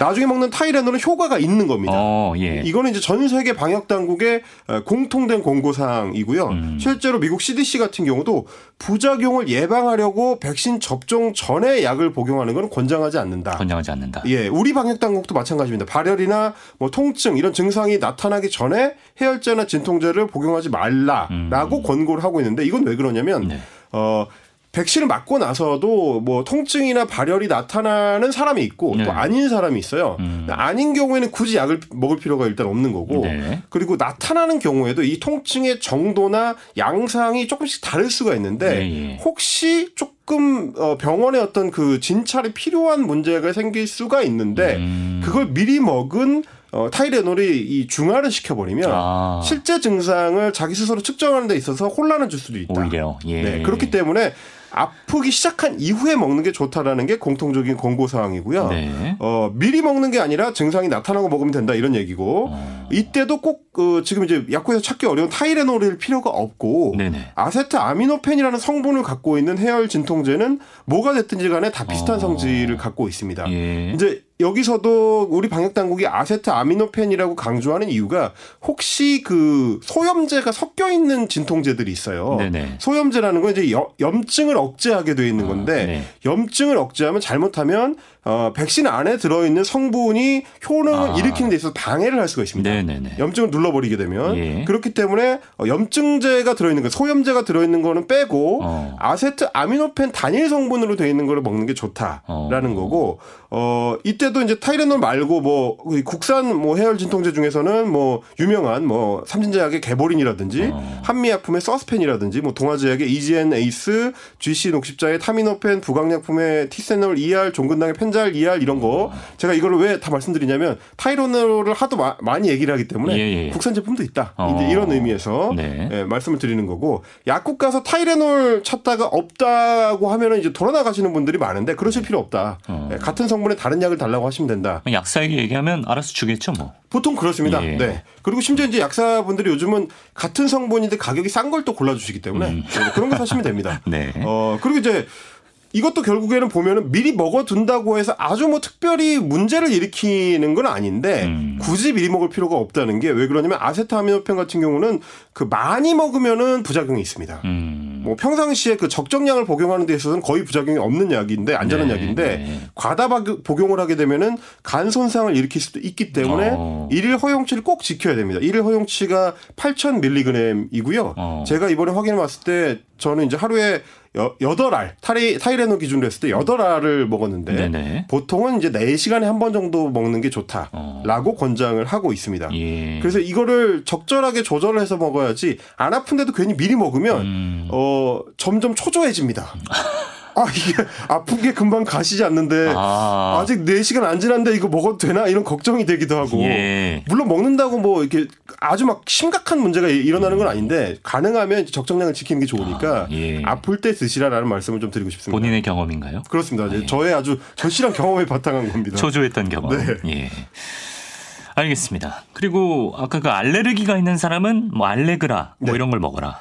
나중에 먹는 타이레놀은 효과가 있는 겁니다. 어, 예. 이거는 이제 전 세계 방역 당국의 공통된 공고 사항이고요. 음. 실제로 미국 씨디씨 같은 경우도 부작용을 예방하려고 백신 접종 전에 약을 복용하는 건 권장하지 않는다. 권장하지 않는다. 예, 우리 방역 당국도 마찬가지입니다. 발열이나 뭐 통증 이런 증상이 나타나기 전에 해열제나 진통제를 복용하지 말라라고 음. 권고를 하고 있는데 이건 왜 그러냐면 네. 어, 백신을 맞고 나서도 뭐 통증이나 발열이 나타나는 사람이 있고 네. 또 아닌 사람이 있어요. 음. 아닌 경우에는 굳이 약을 먹을 필요가 일단 없는 거고 네. 그리고 나타나는 경우에도 이 통증의 정도나 양상이 조금씩 다를 수가 있는데 네. 혹시 조금 조금 병원에 어떤 그 진찰이 필요한 문제가 생길 수가 있는데 음. 그걸 미리 먹은 어, 타이레놀이 이 중화를 시켜버리면 아. 실제 증상을 자기 스스로 측정하는 데 있어서 혼란을 줄 수도 있다. 오히려. 예. 네, 그렇기 때문에 아프기 시작한 이후에 먹는 게 좋다라는 게 공통적인 권고 사항이고요. 네. 어, 미리 먹는 게 아니라 증상이 나타나고 먹으면 된다 이런 얘기고 어. 이때도 꼭 어, 지금 이제 약국에서 찾기 어려운 타이레놀일 필요가 없고 네네. 아세트아미노펜이라는 성분을 갖고 있는 해열 진통제는 뭐가 됐든지 간에 다 비슷한 어. 성질을 갖고 있습니다. 예. 이제 여기서도 우리 방역 당국이 아세트아미노펜이라고 강조하는 이유가 혹시 그 소염제가 섞여 있는 진통제들이 있어요. 네네. 소염제라는 건 이제 여, 염증을 억제하게 돼 있는 건데 아, 네. 염증을 억제하면 잘못하면 어, 백신 안에 들어있는 성분이 효능을 아. 일으키는 데 있어서 방해를 할 수가 있습니다. 네네네. 염증을 눌러버리게 되면 예. 그렇기 때문에 염증제가 들어있는 거, 소염제가 들어있는 거는 빼고 어. 아세트아미노펜 단일 성분으로 돼 있는 걸 먹는 게 좋다라는 어. 거고 어, 이때 또 이제 타이레놀 말고 뭐 국산 뭐 해열 진통제 중에서는 뭐 유명한 뭐 삼진제약의 개보린이라든지 어. 한미약품의 서스펜이라든지 뭐 동아제약의 이지엔 에이스, 지씨 녹십자의 타미노펜, 부강약품의 티세놀 이알, 종근당의 펜잘 이알 이런 거 어. 제가 이걸 왜 다 말씀드리냐면 타이레놀을 하도 마, 많이 얘기를 하기 때문에 예, 예. 국산 제품도 있다. 어. 이제 이런 의미에서 네. 예, 말씀을 드리는 거고 약국 가서 타이레놀 찾다가 없다고 하면은 이제 돌아나가시는 분들이 많은데 그러실 네. 필요 없다. 어. 예, 같은 성분의 다른 약을 달라고 하시면 된다. 약사에게 얘기하면 알아서 주겠죠, 뭐. 보통 그렇습니다. 예. 네. 그리고 심지어 이제 약사분들이 요즘은 같은 성분인데 가격이 싼 걸 또 골라주시기 때문에 음. 그런 거 사시면 됩니다. 네. 어 그리고 이제 이것도 결국에는 보면은 미리 먹어둔다고 해서 아주 뭐 특별히 문제를 일으키는 건 아닌데 음. 굳이 미리 먹을 필요가 없다는 게 왜 그러냐면 아세트아미노펜 같은 경우는 그 많이 먹으면은 부작용이 있습니다. 음. 뭐 평상시에 그 적정량을 복용하는 데 있어서는 거의 부작용이 없는 약인데 안전한 네, 약인데 네. 과다 복용을 하게 되면은 간 손상을 일으킬 수도 있기 때문에 어. 일일 허용치를 꼭 지켜야 됩니다. 일일 허용치가 팔천 밀리그램이고요. 어. 제가 이번에 확인해 봤을 때 저는 이제 하루에 여덟 알, 타이, 타이레놀 기준으로 했을 때 여덟 알을 먹었는데 네네. 보통은 이제 네 시간에 한 번 정도 먹는 게 좋다라고 어. 권장을 하고 있습니다. 예. 그래서 이거를 적절하게 조절을 해서 먹어야지 안 아픈데도 괜히 미리 먹으면 음. 어, 점점 초조해집니다. 아, 이게 아픈 게 금방 가시지 않는데 아. 아직 네 시간 안 지났는데 이거 먹어도 되나 이런 걱정이 되기도 하고 예. 물론 먹는다고 뭐 이렇게 아주 막 심각한 문제가 일어나는 건 아닌데 가능하면 적정량을 지키는 게 좋으니까 아, 예. 아플 때 드시라라는 말씀을 좀 드리고 싶습니다. 본인의 경험인가요? 그렇습니다. 아, 예. 저의 아주 절실한 경험에 바탕한 겁니다. 초조했던 경험. 네. 예. 알겠습니다. 그리고 아까 그 알레르기가 있는 사람은 뭐 알레그라 뭐 네. 이런 걸 먹어라.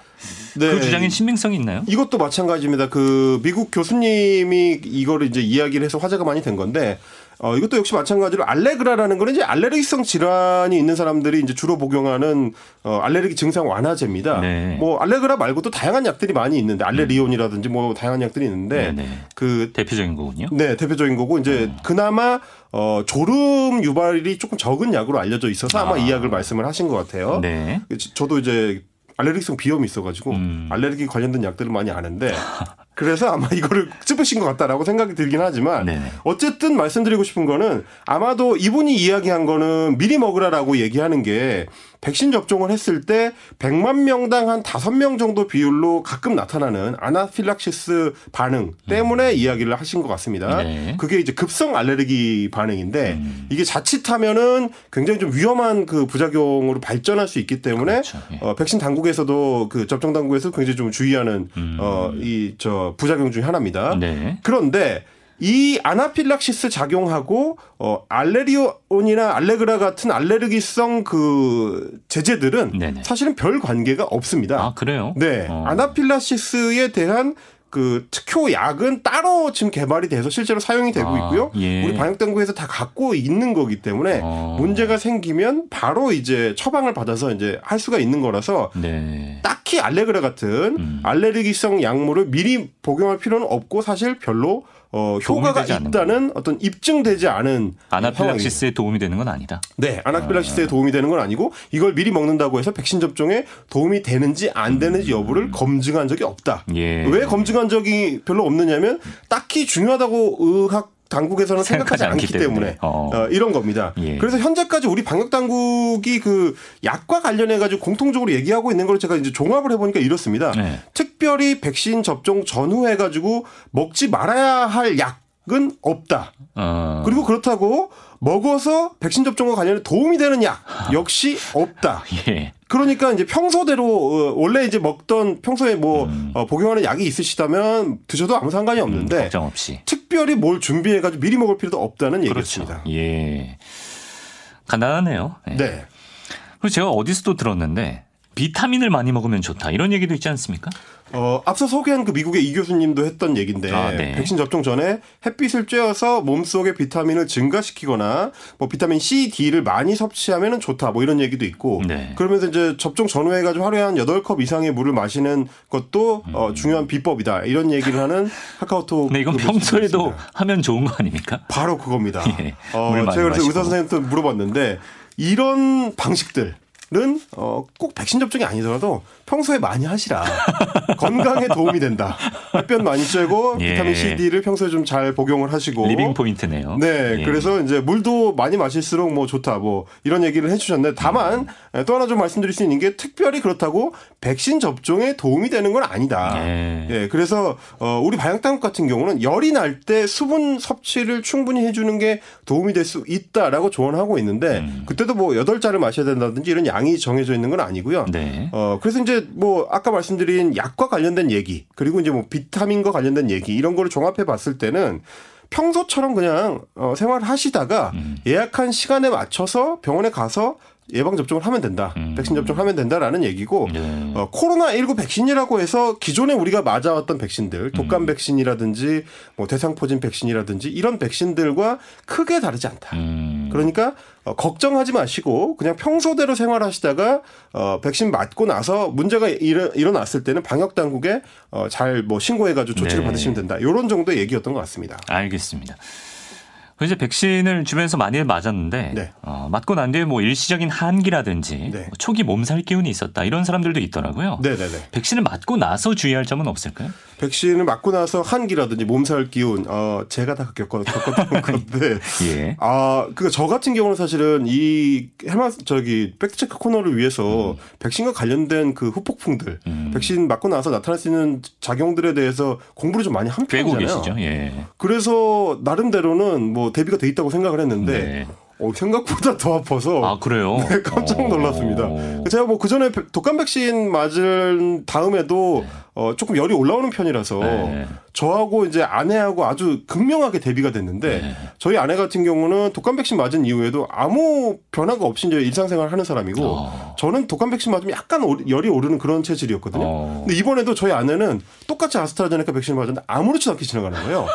네. 그 주장엔 신빙성이 있나요? 이것도 마찬가지입니다. 그 미국 교수님이 이거를 이제 이야기를 해서 화제가 많이 된 건데 어, 이것도 역시 마찬가지로 알레그라라는 거는 이제 알레르기성 질환이 있는 사람들이 이제 주로 복용하는 어, 알레르기 증상 완화제입니다. 네. 뭐 알레그라 말고도 다양한 약들이 많이 있는데 알레리온이라든지 뭐 다양한 약들이 있는데 네, 네. 그 대표적인 거군요. 네, 대표적인 거고 이제 어. 그나마 어, 졸음 유발이 조금 적은 약으로 알려져 있어서 아마 아. 이 약을 말씀을 하신 것 같아요. 네. 저도 이제 알레르기성 비염이 있어가지고 음. 알레르기 관련된 약들을 많이 아는데 그래서 아마 이거를 찝으신 것 같다라고 생각이 들긴 하지만 네네. 어쨌든 말씀드리고 싶은 거는 아마도 이분이 이야기한 거는 미리 먹으라라고 얘기하는 게 백신 접종을 했을 때 백만 명당 한 다섯 명 정도 비율로 가끔 나타나는 아나필락시스 반응 때문에 음. 이야기를 하신 것 같습니다. 네. 그게 이제 급성 알레르기 반응인데 음. 이게 자칫하면은 굉장히 좀 위험한 그 부작용으로 발전할 수 있기 때문에 그렇죠. 예. 어, 백신 당국에서도 그 접종 당국에서 굉장히 좀 주의하는 음. 어, 이 저 부작용 중에 하나입니다. 네. 그런데 이 아나필락시스 작용하고 어, 알레리온이나 알레그라 같은 알레르기성 그 제재들은 네네. 사실은 별 관계가 없습니다. 아 그래요? 네, 어. 아나필락시스에 대한 그 특효약은 따로 지금 개발이 돼서 실제로 사용이 되고 아, 있고요. 예. 우리 방역당국에서 다 갖고 있는 거기 때문에 어. 문제가 생기면 바로 이제 처방을 받아서 이제 할 수가 있는 거라서 네. 딱히 알레그라 같은 음. 알레르기성 약물을 미리 복용할 필요는 없고 사실 별로 어, 효과가 있다는 어떤 입증되지 않은 아나필락시스에 도움이 되는 건 아니다. 네. 아나필락시스에 아. 도움이 되는 건 아니고 이걸 미리 먹는다고 해서 백신 접종에 도움이 되는지 안 되는지 여부를 음. 검증한 적이 없다. 예. 왜 검증한 적이 별로 없느냐면 딱히 중요하다고 의학 당국에서는 생각하지, 생각하지 않기, 않기 때문에, 때문에. 어. 어, 이런 겁니다. 예. 그래서 현재까지 우리 방역 당국이 그 약과 관련해 가지고 공통적으로 얘기하고 있는 걸 제가 이제 종합을 해보니까 이렇습니다. 네. 특별히 백신 접종 전후해 가지고 먹지 말아야 할 약은 없다. 어. 그리고 그렇다고 먹어서 백신 접종과 관련해 도움이 되는 약 역시 없다. 예. 그러니까 이제 평소대로 원래 이제 먹던 평소에 뭐 음. 어, 복용하는 약이 있으시다면 드셔도 아무 상관이 없는데 음, 걱정 없이. 특별히 뭘 준비해가지고 미리 먹을 필요도 없다는 그렇죠. 얘기였습니다. 예, 간단하네요. 네. 네. 그리고 제가 어디서 또 들었는데 비타민을 많이 먹으면 좋다 이런 얘기도 있지 않습니까? 어, 앞서 소개한 그 미국의 이 교수님도 했던 얘기인데 아, 네. 백신 접종 전에 햇빛을 쬐어서 몸속의 비타민을 증가시키거나 뭐 비타민 C, D를 많이 섭취하면 좋다 뭐 이런 얘기도 있고 네. 그러면서 이제 접종 전후에 가지고 하루에 한 여덟 컵 이상의 물을 마시는 것도 음. 어, 중요한 비법이다 이런 얘기를 하는 카카오톡. 네, 이건 평소에도 하면 좋은 거 아닙니까? 바로 그겁니다. 예, 어, 제가 그래서 마시고. 의사 선생님한테 물어봤는데 이런 방식들 는 어, 꼭 백신 접종이 아니더라도 평소에 많이 하시라. 건강에 도움이 된다. 햇볕 많이 쬐고 예. 비타민 C, D를 평소에 좀 잘 복용을 하시고. 리빙 포인트네요. 네, 예. 그래서 이제 물도 많이 마실수록 뭐 좋다. 뭐 이런 얘기를 해주셨는데 다만 음. 또 하나 좀 말씀드릴 수 있는 게 특별히 그렇다고 백신 접종에 도움이 되는 건 아니다. 예, 예 그래서 어, 우리 방역당국 같은 경우는 열이 날 때 수분 섭취를 충분히 해주는 게 도움이 될 수 있다라고 조언하고 있는데 음. 그때도 뭐 여덟 잔을 마셔야 된다든지 이런 약. 양이 정해져 있는 건 아니고요. 네. 어 그래서 이제 뭐 아까 말씀드린 약과 관련된 얘기 그리고 이제 뭐 비타민과 관련된 얘기 이런 거를 종합해 봤을 때는 평소처럼 그냥 어, 생활하시다가 음. 예약한 시간에 맞춰서 병원에 가서 예방 접종을 하면 된다. 음. 백신 접종을 하면 된다라는 얘기고 네. 어, 코로나십구 백신이라고 해서 기존에 우리가 맞아왔던 백신들 독감 음. 백신이라든지 뭐 대상포진 백신이라든지 이런 백신들과 크게 다르지 않다. 음. 그러니까 어, 걱정하지 마시고 그냥 평소대로 생활하시다가 어, 백신 맞고 나서 문제가 일어, 일어났을 때는 방역당국에 어, 잘 뭐 신고해가지고 조치를 네. 받으시면 된다. 이런 정도의 얘기였던 것 같습니다. 알겠습니다. 이제 백신을 주변에서 많이 맞았는데 네. 어, 맞고 난 뒤에 뭐 일시적인 한기라든지 네. 초기 몸살 기운이 있었다 이런 사람들도 있더라고요. 네네네. 백신을 맞고 나서 주의할 점은 없을까요? 백신을 맞고 나서 한기라든지 몸살 기운 어, 제가 다 겪었던 건데 예. 아, 그러니까 저 같은 경우는 사실은 이 헬마우스 저기 팩트체크 코너를 위해서 음. 백신과 관련된 그 후폭풍들 음. 백신 맞고 나서 나타날 수 있는 작용들에 대해서 공부를 좀 많이 한 편이잖아요. 되고 계시죠. 예. 그래서 나름대로는 뭐 대비가 돼 있다고 생각을 했는데 네. 어, 생각보다 더 아파서 아, 그래요? 네, 깜짝 놀랐습니다. 오. 제가 뭐 그전에 독감 백신 맞은 다음에도 네. 어, 조금 열이 올라오는 편이라서 네. 저하고 이제 아내하고 아주 극명하게 대비가 됐는데 네. 저희 아내 같은 경우는 독감 백신 맞은 이후에도 아무 변화가 없이 이제 일상생활을 하는 사람이고 어. 저는 독감 백신 맞으면 약간 오, 열이 오르는 그런 체질이었거든요. 어. 근데 이번에도 저희 아내는 똑같이 아스트라제네카 백신을 맞았는데 아무렇지도 않게 지나가는 거예요.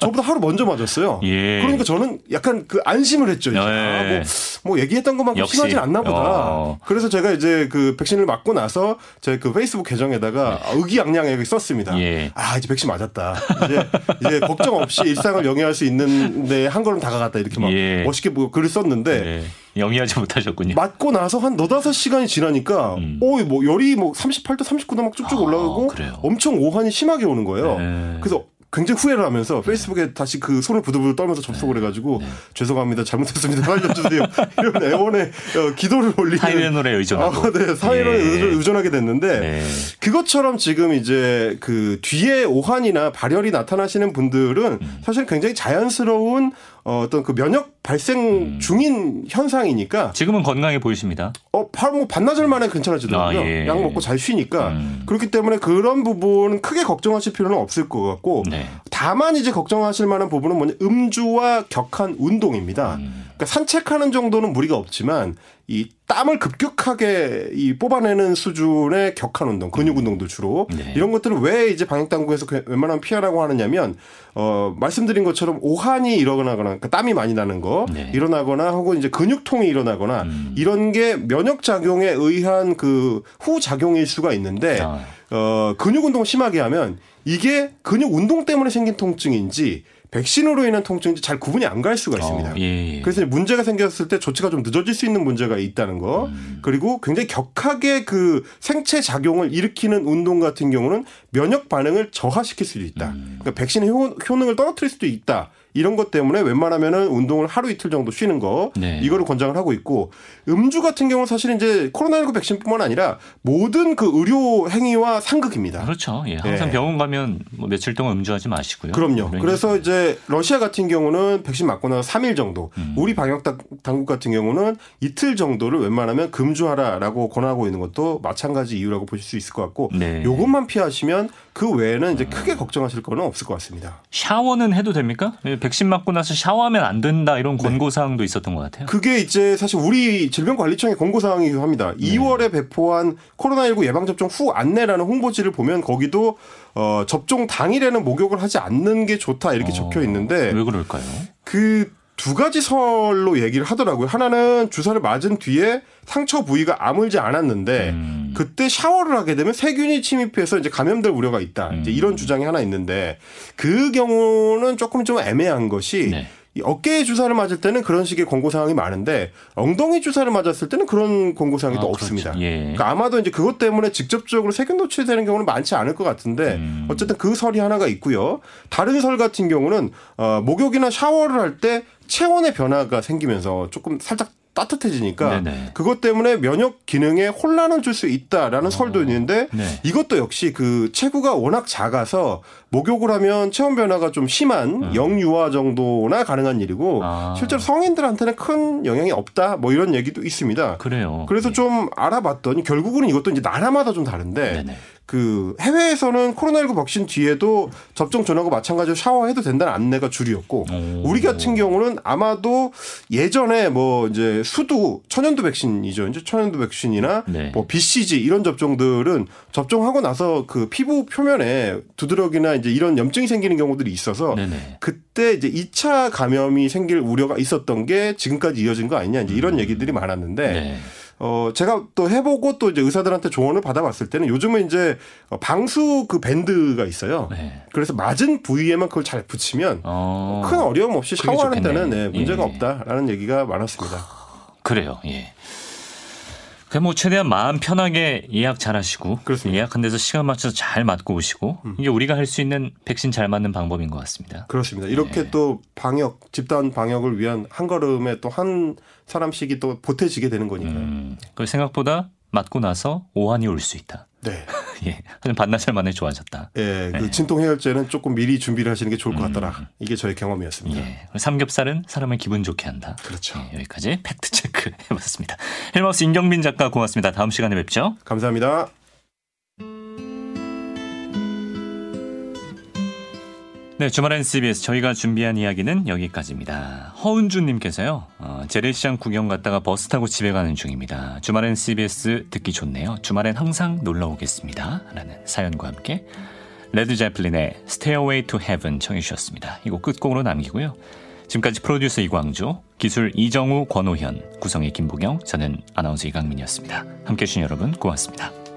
저보다 하루 먼저 맞았어요. 예. 그러니까 저는 약간 그 안심을 했죠. 네. 아, 뭐, 뭐 얘기했던 것만큼 역시. 심하진 않나 보다. 어. 그래서 제가 이제 그 백신을 맞고 나서 제 그 페이스북 계정에다가 네. 의기양양하게 썼습니다. 예. 아 이제 백신 맞았다. 이제, 이제 걱정 없이 일상을 영위할 수 있는데 한 걸음 다가갔다 이렇게 막 예. 멋있게 뭐 글을 썼는데 예. 영위하지 못하셨군요. 맞고 나서 한 네다섯 시간이 지나니까 음. 오, 뭐 열이 뭐 삼십팔 도 삼십구 도 막 쭉쭉 아, 올라가고 그래요. 엄청 오한이 심하게 오는 거예요. 네. 그래서 굉장히 후회를 하면서 페이스북에 다시 그 손을 부들부들 떨면서 접속을 해가지고 네. 죄송합니다. 잘못했습니다. 살려주세요. 이런 애원의 기도를 올리는. 사회론에 의존하고. 아, 네. 사회론에 네. 의존하게 됐는데 네. 그것처럼 지금 이제 그 뒤에 오한이나 발열이 나타나시는 분들은 음. 사실 굉장히 자연스러운 어떤 그 면역 발생 중인 음. 현상이니까 지금은 건강해 보이십니다. 어, 바로 뭐 반나절 만에 괜찮아지더라고요. 아, 예. 약 먹고 잘 쉬니까 음. 그렇기 때문에 그런 부분은 크게 걱정하실 필요는 없을 것 같고 네. 다만 이제 걱정하실 만한 부분은 뭐냐 음주와 격한 운동입니다. 음. 그러니까 산책하는 정도는 무리가 없지만 이 땀을 급격하게 이 뽑아내는 수준의 격한 운동, 근육 운동도 주로 네. 이런 것들을 왜 이제 방역 당국에서 웬만하면 피하라고 하느냐면 어 말씀드린 것처럼 오한이 일어나거나 그러니까 땀이 많이 나는 거 네. 일어나거나 혹은 이제 근육통이 일어나거나 음. 이런 게 면역 작용에 의한 그 후작용일 수가 있는데 아. 어 근육 운동을 심하게 하면 이게 근육 운동 때문에 생긴 통증인지 백신으로 인한 통증인지 잘 구분이 안 갈 수가 있습니다. 어, 예, 예. 그래서 문제가 생겼을 때 조치가 좀 늦어질 수 있는 문제가 있다는 거. 음. 그리고 굉장히 격하게 그 생체 작용을 일으키는 운동 같은 경우는 면역 반응을 저하시킬 수도 있다. 음. 그러니까 백신의 효, 효능을 떨어뜨릴 수도 있다. 이런 것 때문에 웬만하면은 운동을 하루 이틀 정도 쉬는 거 네. 이거를 권장을 하고 있고 음주 같은 경우는 사실 이제 코로나십구 백신뿐만 아니라 모든 그 의료 행위와 상극입니다. 그렇죠. 예, 항상 네. 병원 가면 뭐 며칠 동안 음주하지 마시고요. 그럼요. 그래서 이제 러시아 같은 경우는 백신 맞고 나서 삼 일 정도 음. 우리 방역 당국 같은 경우는 이틀 정도를 웬만하면 금주하라라고 권하고 있는 것도 마찬가지 이유라고 보실 수 있을 것 같고 네. 이것만 피하시면 그 외에는 이제 크게 걱정하실 거는 없을 것 같습니다. 샤워는 해도 됩니까? 백신 맞고 나서 샤워하면 안 된다 이런 권고사항도 네. 있었던 것 같아요. 그게 이제 사실 우리 질병관리청의 권고사항이기도 합니다. 네. 이월에 배포한 코로나십구 예방접종 후 안내라는 홍보지를 보면 거기도 어, 접종 당일에는 목욕을 하지 않는 게 좋다 이렇게 어. 적혀 있는데 왜 그럴까요? 그 두 가지 설로 얘기를 하더라고요. 하나는 주사를 맞은 뒤에 상처 부위가 아물지 않았는데 음. 그때 샤워를 하게 되면 세균이 침입해서 이제 감염될 우려가 있다. 음. 이제 이런 주장이 하나 있는데 그 경우는 조금 좀 애매한 것이 네. 어깨에 주사를 맞을 때는 그런 식의 권고사항이 많은데 엉덩이 주사를 맞았을 때는 그런 권고사항이 아, 또 그렇죠. 없습니다. 예. 그러니까 아마도 이제 그것 때문에 직접적으로 세균 노출되는 경우는 많지 않을 것 같은데 음. 어쨌든 그 설이 하나가 있고요. 다른 설 같은 경우는 어, 목욕이나 샤워를 할 때 체온의 변화가 생기면서 조금 살짝 따뜻해지니까 네네. 그것 때문에 면역 기능에 혼란을 줄 수 있다라는 오. 설도 있는데 네. 이것도 역시 그 체구가 워낙 작아서 목욕을 하면 체온 변화가 좀 심한 음. 영유아 정도나 가능한 일이고 아. 실제로 성인들한테는 큰 영향이 없다 뭐 이런 얘기도 있습니다. 그래요. 그래서 네. 좀 알아봤더니 결국은 이것도 이제 나라마다 좀 다른데 네네. 그 해외에서는 코로나십구 백신 뒤에도 접종 전하고 마찬가지로 샤워해도 된다는 안내가 줄이었고 오. 우리 같은 경우는 아마도 예전에 뭐 이제 수두 천연두 백신이죠. 이제 천연두 백신이나 네. 뭐 비씨지 이런 접종들은 접종하고 나서 그 피부 표면에 두드러기나 이제 이런 염증이 생기는 경우들이 있어서 네네. 그때 이제 이 차 감염이 생길 우려가 있었던 게 지금까지 이어진 거 아니냐 이제 이런 음. 얘기들이 많았는데 네. 어, 제가 또 해보고 또 이제 의사들한테 조언을 받아봤을 때는 요즘은 이제 방수 그 밴드가 있어요. 네. 그래서 맞은 부위에만 그걸 잘 붙이면 어... 큰 어려움 없이 샤워하는 데는 네, 문제가 예. 없다라는 얘기가 많았습니다. 그래요. 예. 그냥 뭐 최대한 마음 편하게 예약 잘 하시고 그렇습니다. 예약한 데서 시간 맞춰서 잘 맞고 오시고 음. 이게 우리가 할 수 있는 백신 잘 맞는 방법인 것 같습니다. 그렇습니다. 이렇게 네. 또 방역, 집단 방역을 위한 한 걸음에 또 한 사람씩이 또 보태지게 되는 거니까요. 음, 그 생각보다 맞고 나서 오한이 올 수 있다. 네. 예. 한 반나절 만에 좋아졌다. 예. 그 네. 진통해열제는 조금 미리 준비를 하시는 게 좋을 것 같더라. 음. 이게 저의 경험이었습니다. 예. 삼겹살은 사람을 기분 좋게 한다. 그렇죠. 예. 여기까지 팩트 체크 해봤습니다. 헬마우스 임경빈 작가 고맙습니다. 다음 시간에 뵙죠. 감사합니다. 네, 주말엔 씨비에스 저희가 준비한 이야기는 여기까지입니다. 허은주님께서요. 어, 재래시장 구경 갔다가 버스 타고 집에 가는 중입니다. 주말엔 씨비에스 듣기 좋네요. 주말엔 항상 놀러 오겠습니다. 라는 사연과 함께 레드 제플린의 스테어웨이 투 헤븐 청해 주셨습니다. 이 곡 끝곡으로 남기고요. 지금까지 프로듀서 이광조, 기술 이정우, 권호현, 구성의 김보경, 저는 아나운서 이강민이었습니다. 함께해 주신 여러분 고맙습니다.